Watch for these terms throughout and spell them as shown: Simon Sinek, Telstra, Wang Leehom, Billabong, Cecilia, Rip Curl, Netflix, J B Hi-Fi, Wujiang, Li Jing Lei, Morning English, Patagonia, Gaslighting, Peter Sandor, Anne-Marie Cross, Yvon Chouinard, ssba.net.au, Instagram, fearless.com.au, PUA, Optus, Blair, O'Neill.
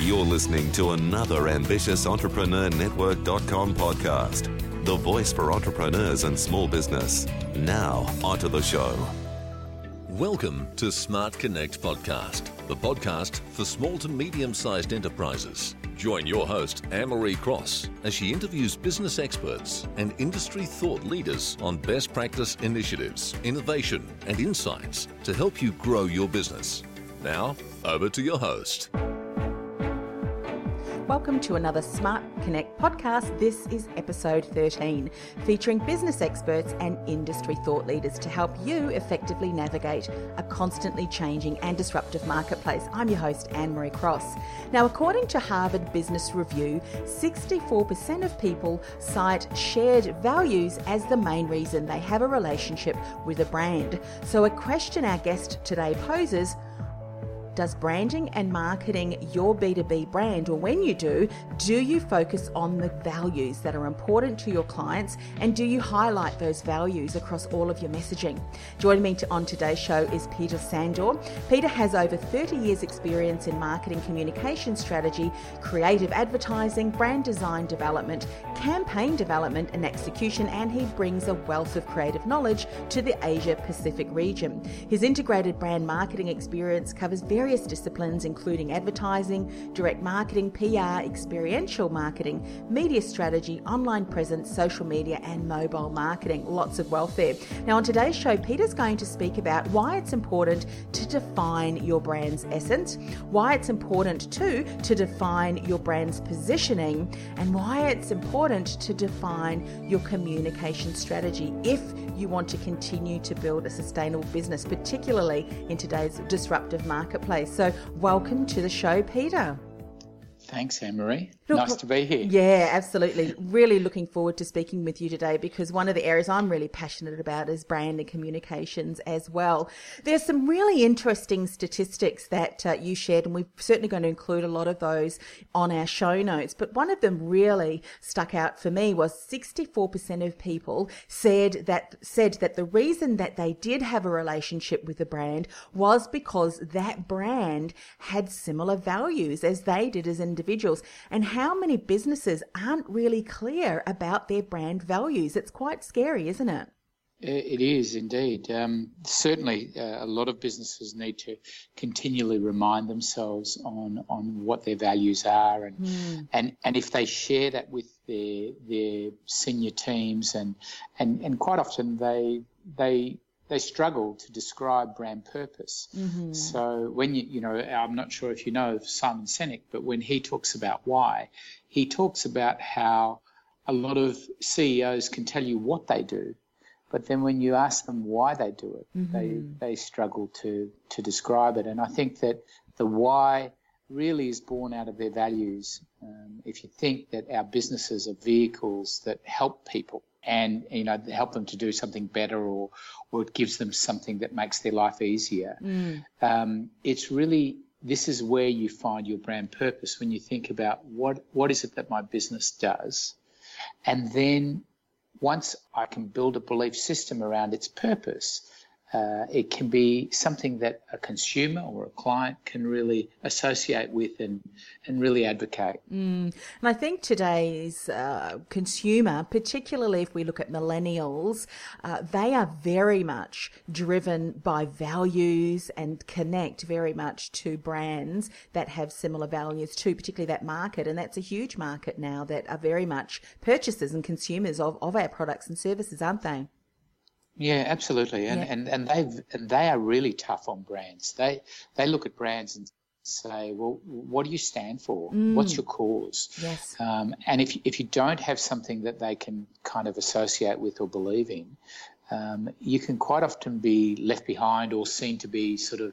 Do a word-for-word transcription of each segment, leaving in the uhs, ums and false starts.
You're listening to another ambitious entrepreneur network dot com podcast, the voice for entrepreneurs and small business. Now, onto the show. Welcome to Smart Connect Podcast, the podcast for small to medium-sized enterprises. Join your host, Anne-Marie Cross, as she interviews business experts and industry thought leaders on best practice initiatives, innovation, and insights to help you grow your business. Now, over to your host. Welcome to another Smart Connect podcast. This is episode thirteen, featuring business experts and industry thought leaders to help you effectively navigate a constantly changing and disruptive marketplace. I'm your host, Anne-Marie Cross. Now, according to Harvard Business Review, sixty-four percent of people cite shared values as the main reason they have a relationship with a brand. So a question our guest today poses: does branding and marketing your B two B brand, or when you do, do you focus on the values that are important to your clients, and do you highlight those values across all of your messaging? Joining me on today's show is Peter Sandor. Peter has over thirty years experience in marketing communication strategy, creative advertising, brand design development, campaign development and execution, and he brings a wealth of creative knowledge to the Asia Pacific region. His integrated brand marketing experience covers various Various disciplines, including advertising, direct marketing, P R, experiential marketing, media strategy, online presence, social media, and mobile marketing. Lots of wealth there. Now, on today's show, Peter's going to speak about why it's important to define your brand's essence, why it's important too to define your brand's positioning, and why it's important to define your communication strategy if you want to continue to build a sustainable business, particularly in today's disruptive marketplace. So welcome to the show, Peter. Thanks, Anne-Marie. Look, nice to be here. Yeah, absolutely. Really looking forward to speaking with you today, because one of the areas I'm really passionate about is brand and communications as well. There's some really interesting statistics that uh, you shared, and we're certainly going to include a lot of those on our show notes. But one of them really stuck out for me was sixty-four percent of people said that said that the reason that they did have a relationship with a brand was because that brand had similar values as they did as individuals. Individuals and how many businesses aren't really clear about their brand values? It's quite scary, isn't it? It is indeed. Um, certainly, uh, a lot of businesses need to continually remind themselves on on what their values are, and mm. and, and if they share that with their their senior teams, and and, and quite often they they. they struggle to describe brand purpose. Mm-hmm. So when you, you know, I'm not sure if you know Simon Sinek, but when he talks about why, he talks about how a lot of C E Os can tell you what they do, but then when you ask them why they do it, mm-hmm. they, they struggle to, to describe it. And I think that the why really is born out of their values. Um, if you think that our businesses are vehicles that help people, and you know, help them to do something better, or or it gives them something that makes their life easier. Mm. Um, it's really, this is where you find your brand purpose, when you think about what what is it that my business does, and then once I can build a belief system around its purpose, uh, it can be something that a consumer or a client can really associate with and, and really advocate. Mm. And I think today's uh, consumer, particularly if we look at millennials, uh, they are very much driven by values and connect very much to brands that have similar values to particularly that market. And that's a huge market now that are very much purchasers and consumers of, of our products and services, aren't they? Yeah, absolutely, and yeah. and and they and they are really tough on brands. They they look at brands and say, well, what do you stand for? Mm. What's your cause? Yes. Um, and if if you don't have something that they can kind of associate with or believe in, um, you can quite often be left behind or seen to be sort of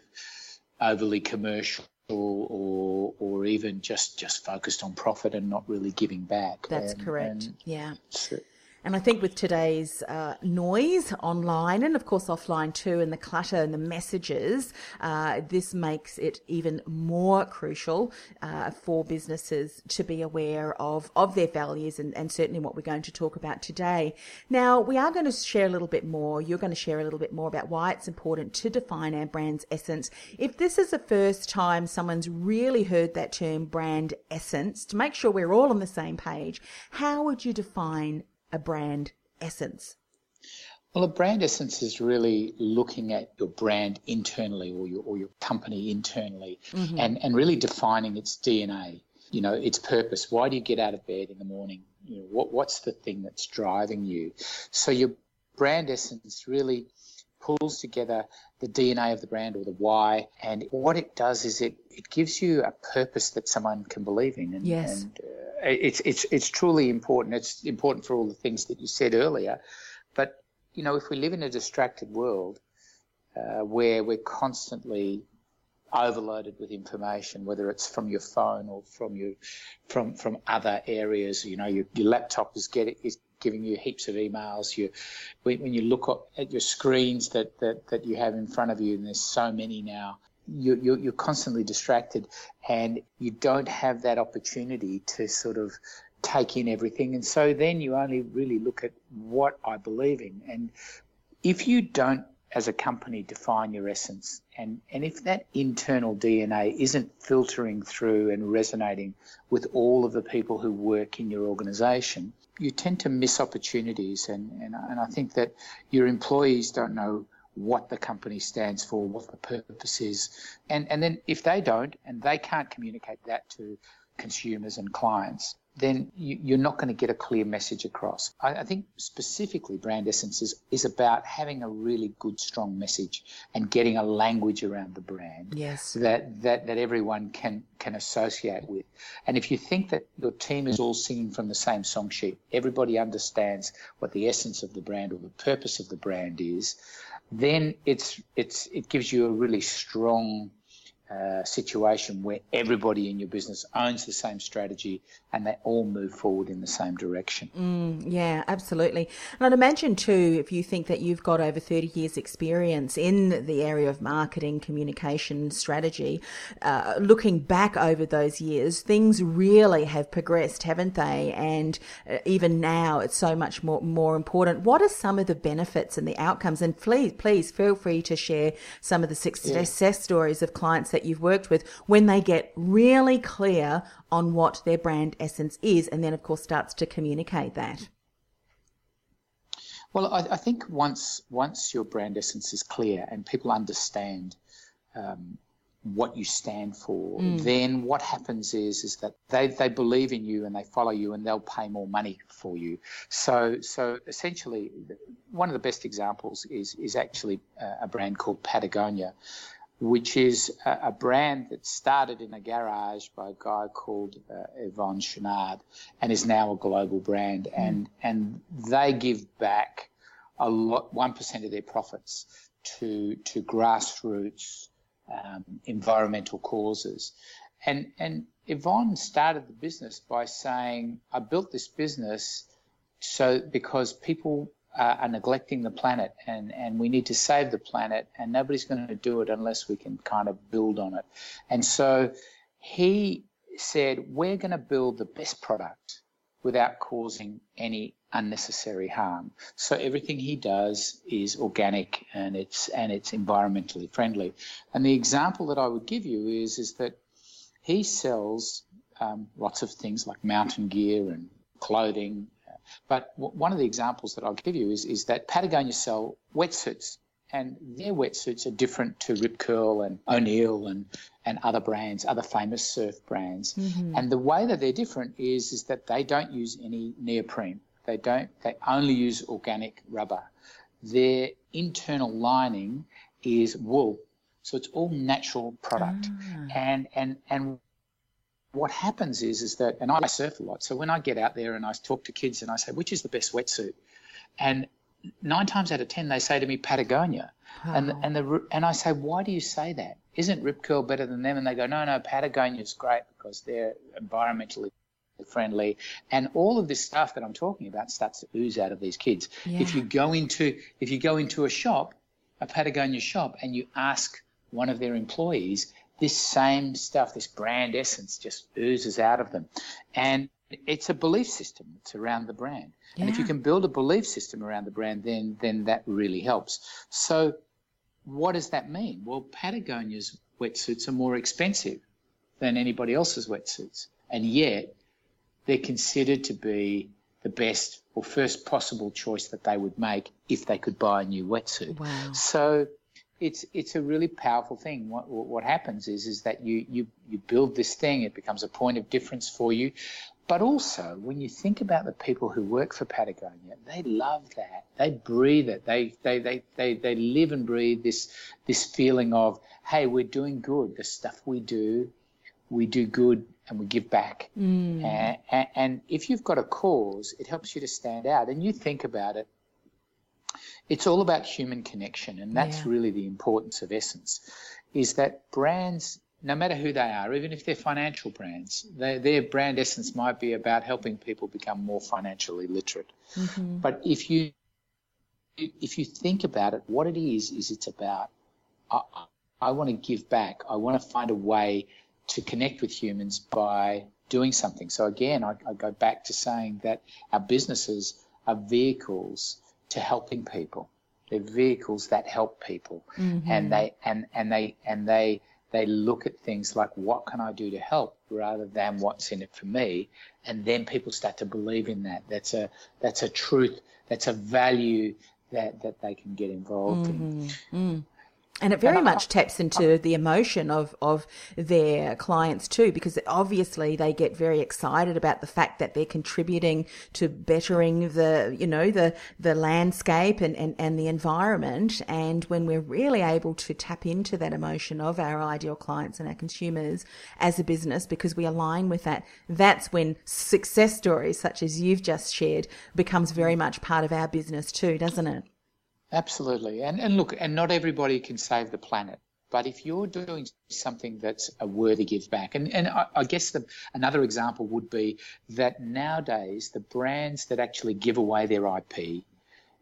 overly commercial. Or, or or even just just focused on profit and not really giving back. That's and, correct. And yeah. So, And I think with today's uh, noise online and, of course, offline too, and the clutter and the messages, uh, this makes it even more crucial uh, for businesses to be aware of, of their values and, and certainly what we're going to talk about today. Now, we are going to share a little bit more. You're going to share a little bit more about why it's important to define our brand's essence. If this is the first time someone's really heard that term, brand essence, to make sure we're all on the same page, how would you define a brand essence? Well, a brand essence is really looking at your brand internally or your or your company internally, mm-hmm. and, and really defining its D N A, you know, its purpose. Why do you get out of bed in the morning? You know, what what's the thing that's driving you? So your brand essence really pulls together the D N A of the brand, or the why, and what it does is it, it gives you a purpose that someone can believe in. And, yes. And, uh, It's it's it's truly important. It's important for all the things that you said earlier, but you know, if we live in a distracted world uh, where we're constantly overloaded with information, whether it's from your phone or from your from from other areas, you know, your, your laptop is getting is giving you heaps of emails. You when, when you look up at your screens that, that that you have in front of you, and there's so many now. You, you, you're constantly distracted, and you don't have that opportunity to sort of take in everything. And so then you only really look at what I believe in. And if you don't, as a company, define your essence, and, and if that internal D N A isn't filtering through and resonating with all of the people who work in your organisation, you tend to miss opportunities. And, and, and I think that your employees don't know what the company stands for, what the purpose is. And and then if they don't, and they can't communicate that to consumers and clients, then you, you're not going to get a clear message across. I, I think specifically brand essence is, is about having a really good, strong message and getting a language around the brand yes. that, that, that everyone can, can associate with. And if you think that your team is all singing from the same song sheet, everybody understands what the essence of the brand or the purpose of the brand is, then it's it's it gives you a really strong uh, situation where everybody in your business owns the same strategy and they all move forward in the same direction. Mm, yeah, absolutely. And I'd imagine too, if you think that you've got over thirty years experience in the area of marketing, communication, strategy, uh, looking back over those years, things really have progressed, haven't they? And uh, even now it's so much more, more important. What are some of the benefits and the outcomes? And please, please feel free to share some of the success yeah. stories of clients that you've worked with when they get really clear on what their brand essence is, and then of course starts to communicate that. Well, I, I think once once your brand essence is clear and people understand um, what you stand for, mm. then what happens is is that they, they believe in you and they follow you and they'll pay more money for you. So so essentially, one of the best examples is is actually a brand called Patagonia, which is a brand that started in a garage by a guy called uh, Yvon Chouinard and is now a global brand. And and they give back a lot, one percent of their profits to to grassroots um, environmental causes. And, and Yvon started the business by saying, I built this business so because people are neglecting the planet and, and we need to save the planet, and nobody's going to do it unless we can kind of build on it. And so he said, we're going to build the best product without causing any unnecessary harm. So everything he does is organic and it's and it's environmentally friendly. And the example that I would give you is, is that he sells um, lots of things like mountain gear and clothing. But one of the examples that I'll give you is, is that Patagonia sell wetsuits, and their wetsuits are different to Rip Curl and O'Neill and, and other brands, other famous surf brands. Mm-hmm. And the way that they're different is, is that they don't use any neoprene. They don't. They only use organic rubber. Their internal lining is wool, so it's all natural product. Ah. And and and. What happens is, is that, and I surf a lot, so when I get out there and I talk to kids and I say, which is the best wetsuit? And nine times out of ten, they say to me, Patagonia. Wow. And and the and I say, why do you say that? Isn't Rip Curl better than them? And they go, no, no, Patagonia's great because they're environmentally friendly. And all of this stuff that I'm talking about starts to ooze out of these kids. Yeah. If you go into if you go into a shop, a Patagonia shop, and you ask one of their employees, this same stuff, this brand essence just oozes out of them. And it's a belief system that's around the brand. Yeah. And if you can build a belief system around the brand, then then that really helps. So what does that mean? Well, Patagonia's wetsuits are more expensive than anybody else's wetsuits. And yet they're considered to be the best or first possible choice that they would make if they could buy a new wetsuit. Wow. So it's it's a really powerful thing. What what happens is is that you you you build this thing, it becomes a point of difference for you. But also, when you think about the people who work for Patagonia, they love that. They breathe it. They they they they, they live and breathe this this feeling of, hey, we're doing good. The stuff we do, we do good and we give back. Mm. And, and, and if you've got a cause, it helps you to stand out. And you think about it, it's all about human connection, and that's yeah. really the importance of essence, is that brands, no matter who they are, even if they're financial brands, they, their brand essence might be about helping people become more financially literate. Mm-hmm. But if you if you think about it, what it is, is it's about, I, I want to give back. I want to find a way to connect with humans by doing something. So again, I, I go back to saying that our businesses are vehicles to helping people. They're vehicles that help people. Mm-hmm. And they and, and they and they They look at things like, what can I do to help, rather than what's in it for me? And then people start to believe in that. That's a that's a truth. That's a value that, that they can get involved mm-hmm. in. Mm. And it very and much I, taps into I, the emotion of, of their clients too, because obviously they get very excited about the fact that they're contributing to bettering the, you know, the, the landscape and, and, and the environment. And when we're really able to tap into that emotion of our ideal clients and our consumers as a business, because we align with that, that's when success stories such as you've just shared becomes very much part of our business too, doesn't it? Absolutely. And and look, and not everybody can save the planet. But if you're doing something that's a worthy give back, and, and I, I guess the, another example would be that nowadays the brands that actually give away their I P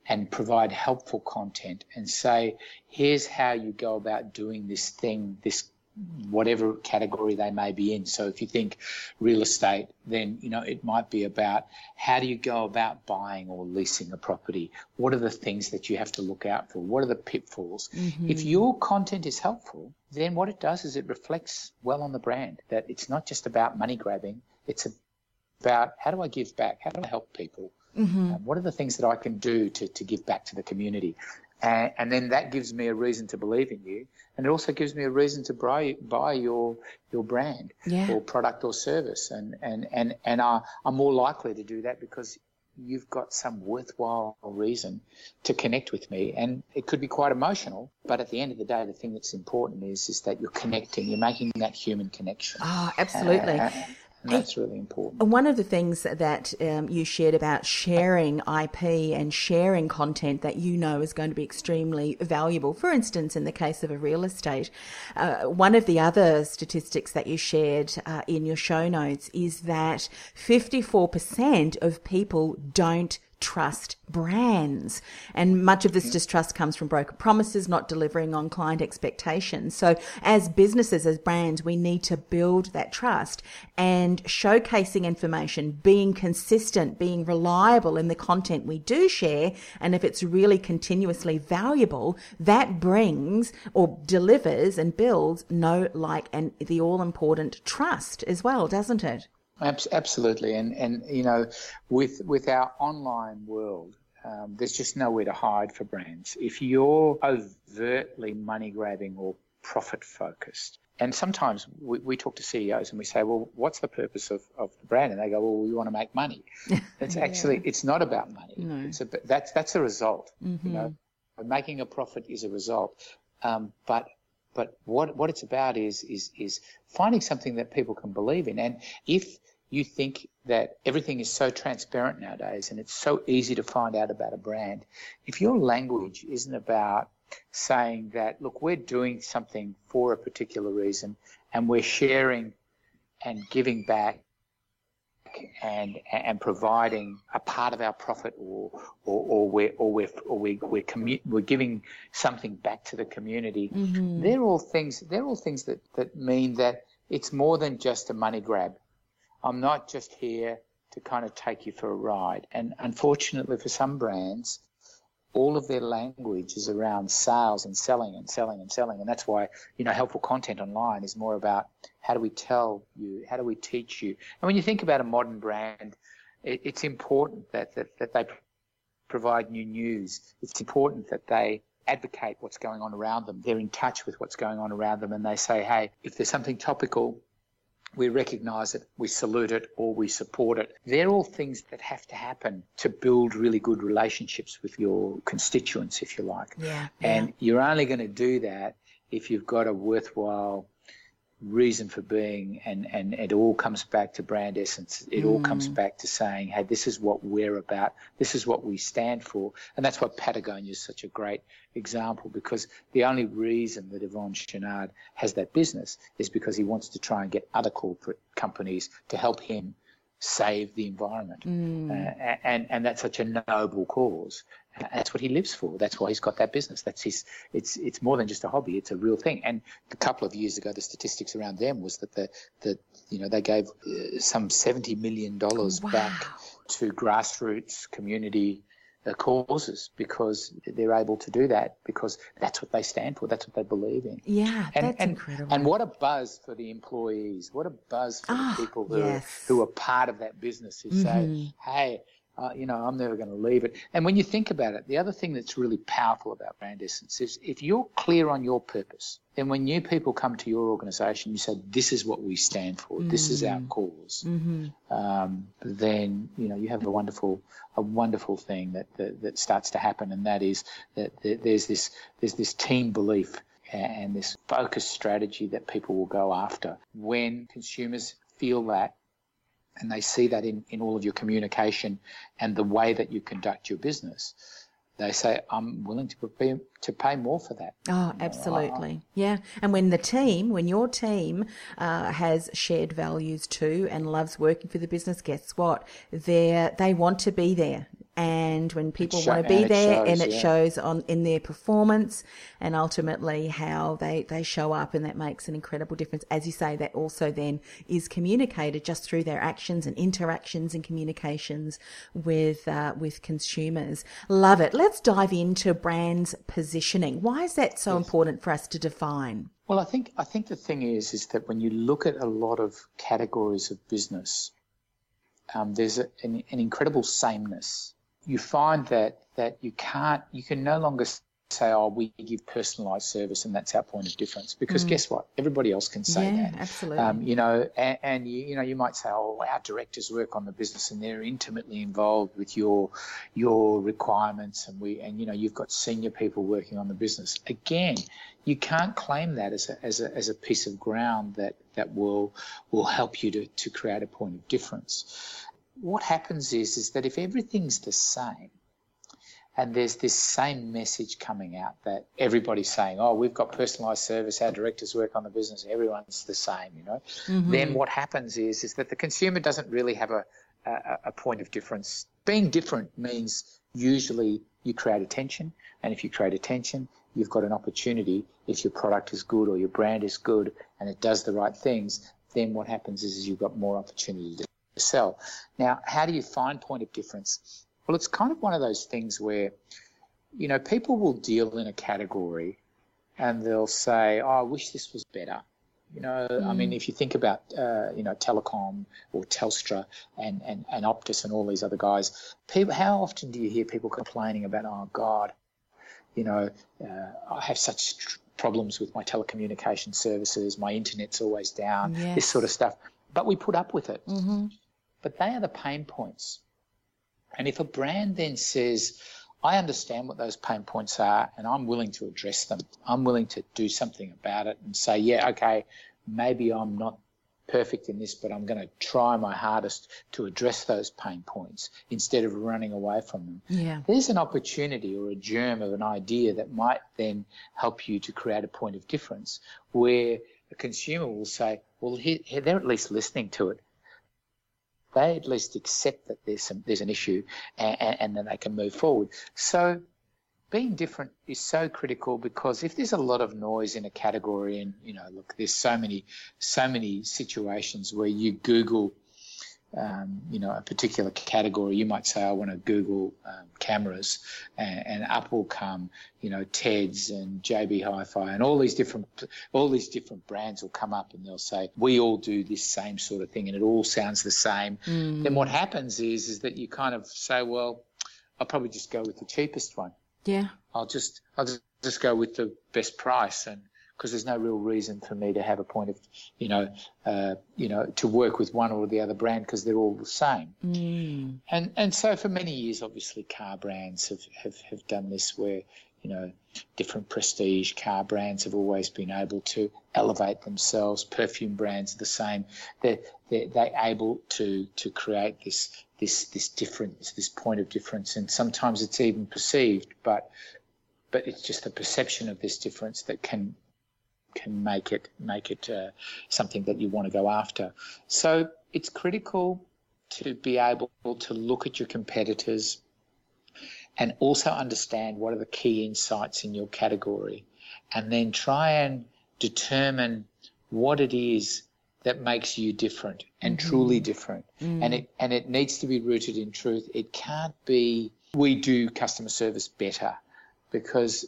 and provide helpful content and say, here's how you go about doing this thing, this whatever category they may be in. So if you think real estate, then, you know, it might be about how do you go about buying or leasing a property? What are the things that you have to look out for? What are the pitfalls? Mm-hmm. If your content is helpful, then what it does is it reflects well on the brand, that it's not just about money grabbing. It's about, how do I give back? How do I help people? Mm-hmm. Um, what are the things that I can do to, to give back to the community? And, and then that gives me a reason to believe in you, and it also gives me a reason to buy, buy your your brand yeah. or product or service, and and and and are are more likely to do that because you've got some worthwhile reason to connect with me. And it could be quite emotional, but at the end of the day, the thing that's important is is that you're connecting, you're making that human connection. Oh, absolutely. Uh, And that's really important. One of the things that um, you shared about sharing I P and sharing content that you know is going to be extremely valuable, for instance, in the case of a real estate, uh, one of the other statistics that you shared uh, in your show notes is that fifty-four percent of people don't trust brands, and much of this distrust comes from broken promises, not delivering on client expectations. So as businesses, as brands, we need to build that trust, and showcasing information, being consistent, being reliable in the content we do share, and if it's really continuously valuable, that brings or delivers and builds know, like, and the all-important trust as well, doesn't it? Absolutely. And, and you know, with with our online world, um, there's just nowhere to hide for brands. If you're overtly money-grabbing or profit-focused, and sometimes we, we talk to C E Os and we say, well, what's the purpose of, of the brand? And they go, well, we want to make money. It's yeah. actually, it's not about money. No. It's a, that's, that's a result. Mm-hmm. You know, making a profit is a result. Um, but But what what it's about is is is finding something that people can believe in. And if you think that everything is so transparent nowadays and it's so easy to find out about a brand, if your language isn't about saying that, look, we're doing something for a particular reason and we're sharing and giving back and and providing a part of our profit, or or, or we're or we're or we we're, commu- we're giving something back to the community. Mm-hmm. They're all things. They're all things that, that mean that it's more than just a money grab. I'm not just here to kind of take you for a ride. And unfortunately, for some brands, all of their language is around sales and selling and selling and selling. And that's why, you know, helpful content online is more about how do we tell you, how do we teach you. And when you think about a modern brand, it, it's important that, that, that they provide new news. It's important that they advocate what's going on around them. They're in touch with what's going on around them, and they say, hey, if there's something topical, we recognise it, we salute it, or we support it. They're all things that have to happen to build really good relationships with your constituents, if you like. Yeah, and yeah. You're only going to do that if you've got a worthwhile reason for being, and, and it all comes back to brand essence. It mm. all comes back to saying, hey, this is what we're about. This is what we stand for. And that's why Patagonia is such a great example, because the only reason that Yvon Chouinard has that business is because he wants to try and get other corporate companies to help him save the environment. Mm. Uh, and, and that's such a noble cause. That's what he lives for. That's why he's got that business. That's his. It's it's more than just a hobby. It's a real thing. And a couple of years ago, the statistics around them was that the the you know they gave uh, some seventy million dollars wow. back to grassroots community uh, causes, because they're able to do that because that's what they stand for. That's what they believe in. Yeah, and, that's and, incredible. And what a buzz for the employees. What a buzz for oh, the people who yes. who are part of that business, who mm-hmm. say, hey. Uh, you know, I'm never going to leave it. And when you think about it, the other thing that's really powerful about brand essence is if you're clear on your purpose, then when new people come to your organisation, you say, this is what we stand for. Mm-hmm. This is our cause. Mm-hmm. Um, then, you know, you have a wonderful a wonderful thing that, that, that starts to happen, and that is that there's this there's this team belief and this focused strategy that people will go after. When consumers feel that, and they see that in, in all of your communication and the way that you conduct your business, they say, I'm willing to prepare, to pay more for that. Oh, absolutely. You know, yeah. And when the team, when your team uh, has shared values too and loves working for the business, guess what? They're, they want to be there. And when people show, want to be and there, it shows, and it yeah. shows on in their performance and ultimately how they, they show up, and that makes an incredible difference. As you say, that also then is communicated just through their actions and interactions and communications with uh, with consumers. Love it. Let's dive into brands' positioning. Why is that so yes. important for us to define? Well, I think I think the thing is is that when you look at a lot of categories of business, um, there's a, an, an incredible sameness. You find that that you can't, you can no longer say, oh, we give personalised service and that's our point of difference, because mm. guess what? Everybody else can say yeah, that. Absolutely. Um, you know, and, and you, you know, you might say, oh, our directors work on the business and they're intimately involved with your your requirements, and we and you know you've got senior people working on the business. Again, you can't claim that as a as a as a piece of ground that that will will help you to to create a point of difference. What happens is is that if everything's the same and there's this same message coming out that everybody's saying, oh, we've got personalised service, our directors work on the business, everyone's the same, you know, mm-hmm. then what happens is is that the consumer doesn't really have a, a, a point of difference. Being different means usually you create attention, and if you create attention, you've got an opportunity. If your product is good or your brand is good and it does the right things, then what happens is, is you've got more opportunity to sell. Now, how do you find point of difference? Well, it's kind of one of those things where, you know, people will deal in a category and they'll say, oh, I wish this was better. You know, mm. I mean, if you think about, uh, you know, telecom or Telstra and, and, and Optus and all these other guys, people, how often do you hear people complaining about, oh, God, you know, uh, I have such tr- problems with my telecommunication services, my internet's always down, yes. this sort of stuff. But we put up with it. Mm-hmm. But they are the pain points. And if a brand then says, I understand what those pain points are and I'm willing to address them, I'm willing to do something about it and say, yeah, okay, maybe I'm not perfect in this, but I'm going to try my hardest to address those pain points instead of running away from them. Yeah. There's an opportunity or a germ of an idea that might then help you to create a point of difference where a consumer will say, well, he, they're at least listening to it. they at least accept that there's some, there's an issue, and, and then they can move forward. So being different is so critical, because if there's a lot of noise in a category, and, you know, look, there's so many, so many situations where you Google, um, you know, a particular category. You might say, I want to Google um, cameras, and, and up will come, you know, Ted's and J B Hi-Fi and all these different, all these different brands will come up, and they'll say, we all do this same sort of thing, and it all sounds the same. Mm. Then what happens is, is that you kind of say, well, I'll probably just go with the cheapest one. Yeah, I'll just I'll just, just go with the best price, and because there's no real reason for me to have a point of, you know, uh, you know, to work with one or the other brand, because they're all the same. Mm. And and so for many years, obviously, car brands have, have, have done this, where, you know, different prestige car brands have always been able to elevate themselves. Perfume brands are the same. They're, they're, they're able to to create this this this difference, this point of difference. And sometimes it's even perceived, but but it's just the perception of this difference that can can make it make it uh, something that you want to go after. So it's critical to be able to look at your competitors, and also understand what are the key insights in your category, and then try and determine what it is that makes you different and mm-hmm. truly different. Mm. And it and it needs to be rooted in truth. It can't be, we do customer service better, because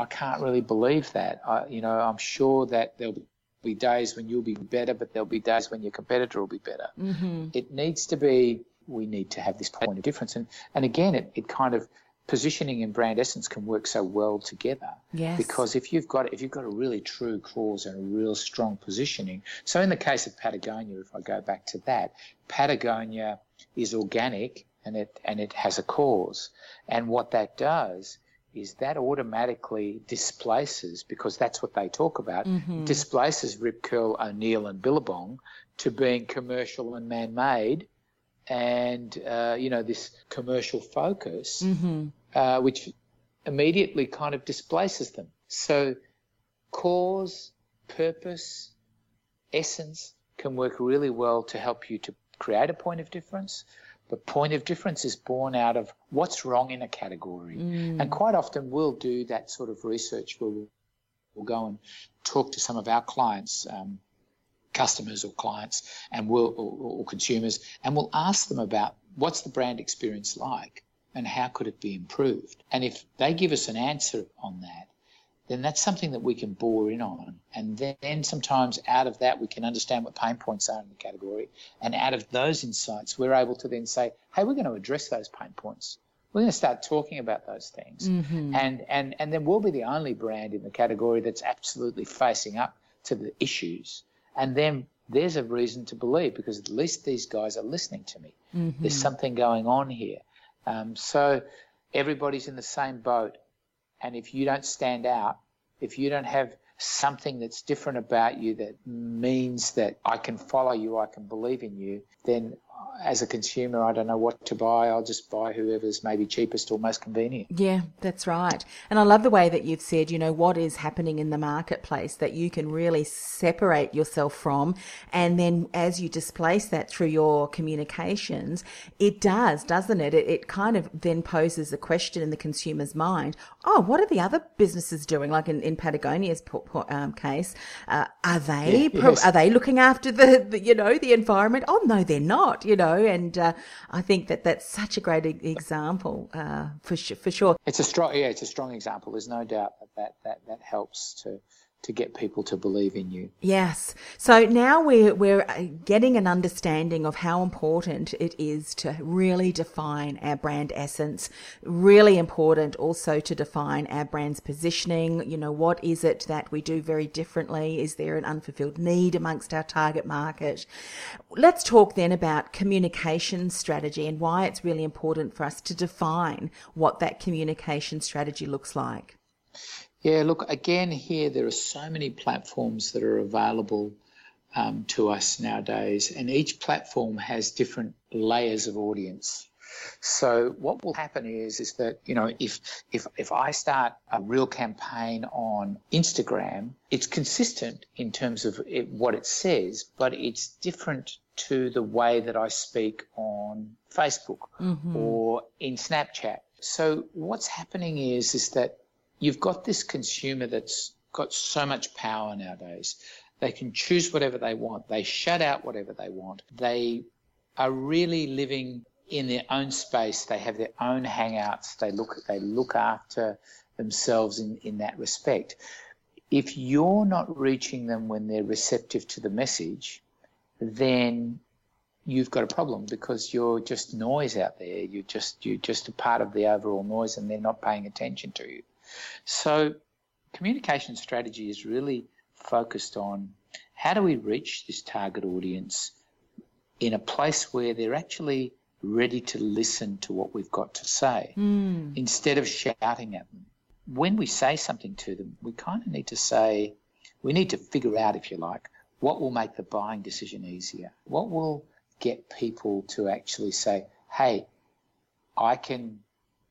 I can't really believe that. I, you know, I'm sure that there'll be days when you'll be better, but there'll be days when your competitor will be better. Mm-hmm. It needs to be, we need to have this point of difference. And, and again, it, it kind of, positioning and brand essence can work so well together. Yes. Because if you've got if you've got a really true cause and a real strong positioning. So in the case of Patagonia, if I go back to that, Patagonia is organic, and it and it has a cause. And what that does is that automatically displaces, because that's what they talk about, mm-hmm. displaces Rip Curl, O'Neill and Billabong to being commercial and man-made, and uh, you know, this commercial focus. Mm-hmm. Uh, which immediately kind of displaces them. So cause, purpose, essence can work really well to help you to create a point of difference. But point of difference is born out of what's wrong in a category. Mm. And quite often we'll do that sort of research where we'll, we'll go and talk to some of our clients, um, customers or clients, and we'll, or, or consumers, and we'll ask them about what's the brand experience like, and how could it be improved? And if they give us an answer on that, then that's something that we can bore in on. And then, then sometimes out of that, we can understand what pain points are in the category. And out of those insights, we're able to then say, hey, we're going to address those pain points. We're going to start talking about those things. Mm-hmm. And, and, and then we'll be the only brand in the category that's absolutely facing up to the issues. And then there's a reason to believe, because at least these guys are listening to me. Mm-hmm. There's something going on here. Um, so everybody's in the same boat, and if you don't stand out, if you don't have something that's different about you that means that I can follow you, I can believe in you, then as a consumer, I don't know what to buy. I'll just buy whoever's maybe cheapest or most convenient. Yeah, that's right. And I love the way that you've said, you know, what is happening in the marketplace that you can really separate yourself from. And then as you displace that through your communications, it does, doesn't it? It, it kind of then poses a question in the consumer's mind. Oh, what are the other businesses doing? Like in, in Patagonia's po- po- um, case, uh, are they yeah, pro- yes. are they looking after the, the, you know, the environment? Oh, no, they're not, you know. And uh, I think that that's such a great example, uh, for sh- for sure. It's a strong, yeah, it's a strong example. There's no doubt that that, that, that helps to. to get people to believe in you. Yes. So now we're, we're getting an understanding of how important it is to really define our brand essence, really important also to define our brand's positioning. You know, what is it that we do very differently? Is there an unfulfilled need amongst our target market? Let's talk then about communication strategy and why it's really important for us to define what that communication strategy looks like. Yeah, look, again, here there are so many platforms that are available um, to us nowadays, and each platform has different layers of audience. So what will happen is is that, you know, if if if I start a real campaign on Instagram, it's consistent in terms of it, what it says, but it's different to the way that I speak on Facebook mm-hmm. or in Snapchat. So what's happening is, is that you've got this consumer that's got so much power nowadays. They can choose whatever they want. They shut out whatever they want. They are really living in their own space. They have their own hangouts. They look they look after themselves in, in that respect. If you're not reaching them when they're receptive to the message, then you've got a problem, because you're just noise out there. You're just you're just a part of the overall noise, and they're not paying attention to you. So communication strategy is really focused on how do we reach this target audience in a place where they're actually ready to listen to what we've got to say mm. instead of shouting at them. When we say something to them, we kind of need to say, we need to figure out, if you like, what will make the buying decision easier? What will get people to actually say, hey, I can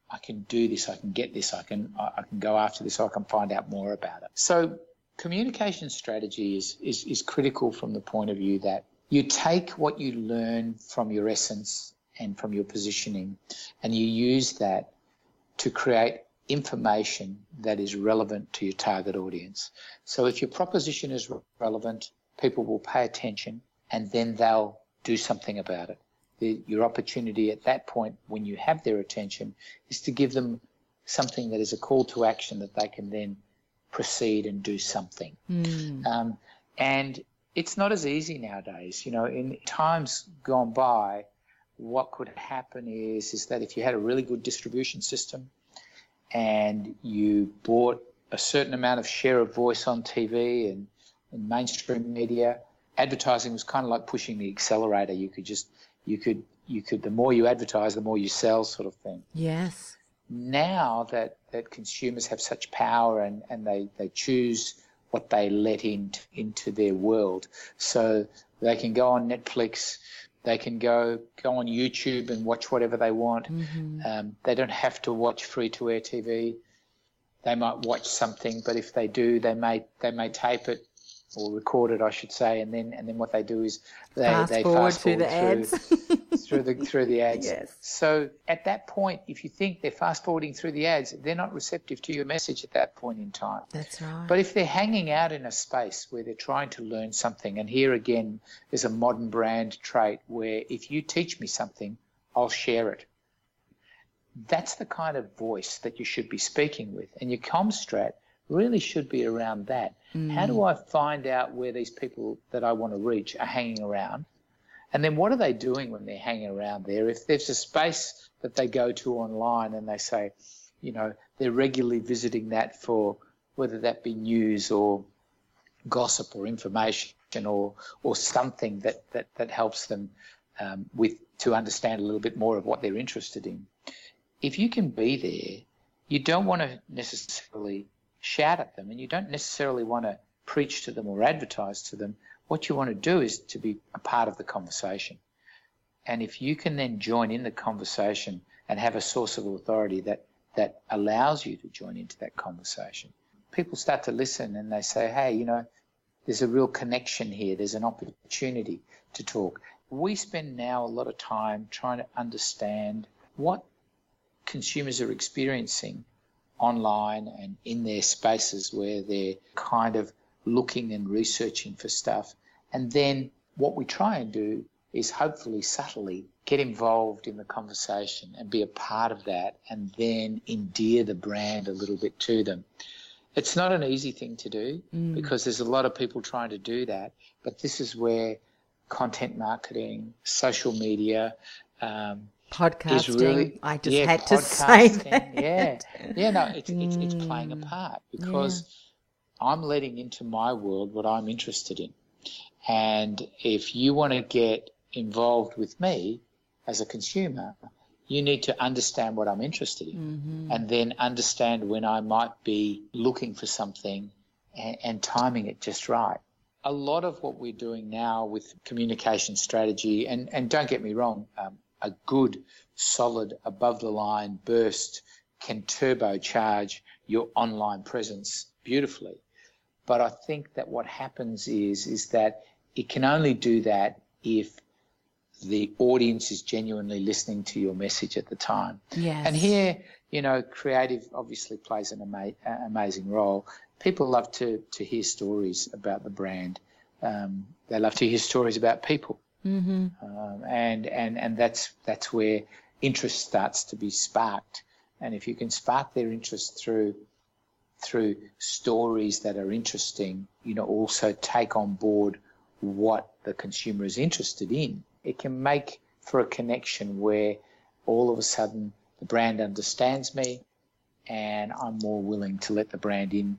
I can do this, I can get this, I can I can go after this, I can find out more about it. So communication strategy is, is, is critical from the point of view that you take what you learn from your essence and from your positioning, and you use that to create information that is relevant to your target audience. So if your proposition is relevant, people will pay attention, and then they'll do something about it. The, your opportunity at that point, when you have their attention, is to give them something that is a call to action that they can then proceed and do something. Mm. Um, and it's not as easy nowadays. You know, in times gone by, what could happen is, is that if you had a really good distribution system and you bought a certain amount of share of voice on T V and, and mainstream media, advertising was kind of like pushing the accelerator. You could just, you could, you could, the more you advertise, the more you sell, sort of thing. Yes. Now that, that consumers have such power and, and they, they choose what they let in t- into their world. So they can go on Netflix, they can go, go on YouTube and watch whatever they want. Mm-hmm. Um, they don't have to watch free-to-air T V. They might watch something, but if they do, they may they may tape it or record it, I should say, and then and then what they do is they fast they forward fast forward through the through, ads. through the through the ads. Yes. So at that point, if you think they're fast forwarding through the ads, they're not receptive to your message at that point in time. That's right. But if they're hanging out in a space where they're trying to learn something, and here again there's a modern brand trait where if you teach me something, I'll share it. That's the kind of voice that you should be speaking with, and your comm strat really should be around that. Mm. How do I find out where these people that I want to reach are hanging around? And then what are they doing when they're hanging around there? If there's a space that they go to online and they say, you know, they're regularly visiting that for whether that be news or gossip or information or or something that, that, that helps them um, with to understand a little bit more of what they're interested in. If you can be there, you don't want to necessarily shout at them, and you don't necessarily want to preach to them or advertise to them. What you want to do is to be a part of the conversation. And if you can then join in the conversation and have a source of authority that, that allows you to join into that conversation, people start to listen and they say, hey, you know, there's a real connection here. There's an opportunity to talk. We spend now a lot of time trying to understand what consumers are experiencing online and in their spaces where they're kind of looking and researching for stuff. And then what we try and do is hopefully subtly get involved in the conversation and be a part of that, and then endear the brand a little bit to them. It's not an easy thing to do mm. because there's a lot of people trying to do that, but this is where content marketing, social media, um, podcasting, really, I just yeah, had to say that. Yeah, yeah, no, it's, mm. it's, it's playing a part, because yeah. I'm letting into my world what I'm interested in. And if you want to get involved with me as a consumer, you need to understand what I'm interested in mm-hmm. and then understand when I might be looking for something and, and timing it just right. A lot of what we're doing now with communication strategy, and, and don't get me wrong, um, a good, solid, above-the-line burst can turbocharge your online presence beautifully. But I think that what happens is, is that it can only do that if the audience is genuinely listening to your message at the time. Yes. And here, you know, creative obviously plays an ama- amazing role. People love to, to hear stories about the brand. Um, they love to hear stories about people. Mm-hmm. Um, and, and, and that's, that's where interest starts to be sparked. And if you can spark their interest through, through stories that are interesting, you know, also take on board what the consumer is interested in, it can make for a connection where all of a sudden the brand understands me and I'm more willing to let the brand in,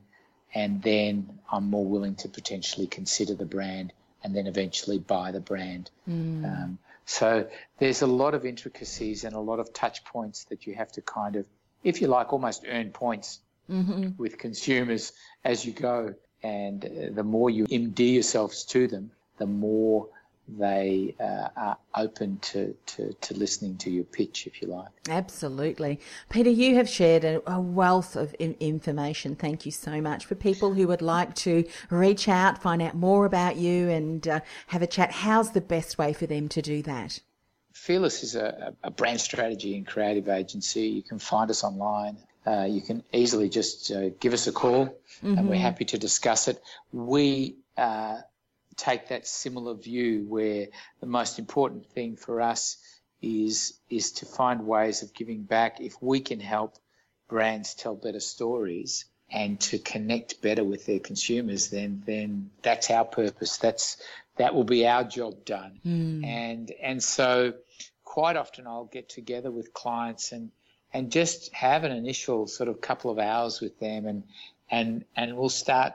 and then I'm more willing to potentially consider the brand and then eventually buy the brand. Mm. Um, so there's a lot of intricacies and a lot of touch points that you have to kind of, if you like, almost earn points mm-hmm. with consumers as you go. And the more you endear yourselves to them, the more they uh, are open to, to, to listening to your pitch, if you like. Absolutely. Peter, you have shared a, a wealth of in- information. Thank you so much. For people who would like to reach out, find out more about you and uh, have a chat, how's the best way for them to do that? Fearless is a, a brand strategy and creative agency. You can find us online. Uh, you can easily just uh, give us a call mm-hmm. and we're happy to discuss it. We uh take that similar view where the most important thing for us is is to find ways of giving back. If we can help brands tell better stories and to connect better with their consumers, then then that's our purpose. That's that will be our job done. Mm. And and so quite often I'll get together with clients and and just have an initial sort of couple of hours with them, and and and we'll start,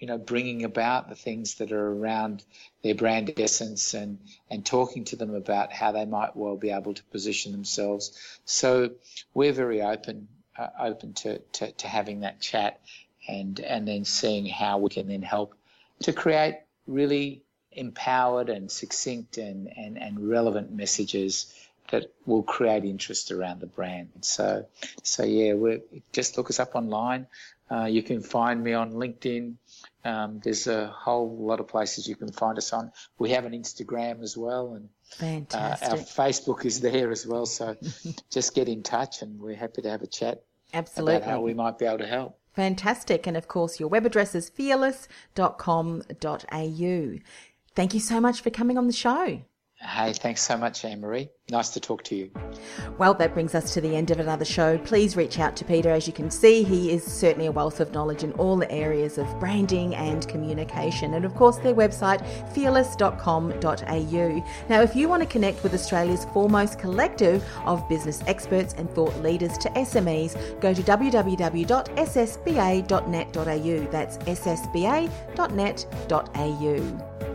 you know, bringing about the things that are around their brand essence and, and talking to them about how they might well be able to position themselves. So we're very open uh, open to, to, to having that chat and, and then seeing how we can then help to create really empowered and succinct and, and, and relevant messages that will create interest around the brand. So, so yeah, we're, just look us up online. Uh, you can find me on LinkedIn. Um, there's a whole lot of places you can find us on. We have an Instagram as well, and fantastic. Uh, our Facebook is there as well. So just get in touch and we're happy to have a chat Absolutely. About how we might be able to help. Fantastic. And, of course, your web address is fearless dot com dot a u. Thank you so much for coming on the show. Hey, thanks so much, Anne-Marie. Nice to talk to you. Well, that brings us to the end of another show. Please reach out to Peter. As you can see, he is certainly a wealth of knowledge in all the areas of branding and communication. And, of course, their website, fearless dot com dot a u. Now, if you want to connect with Australia's foremost collective of business experts and thought leaders to S M Es, go to w w w dot s s b a dot net dot a u. That's s s b a dot net dot a u.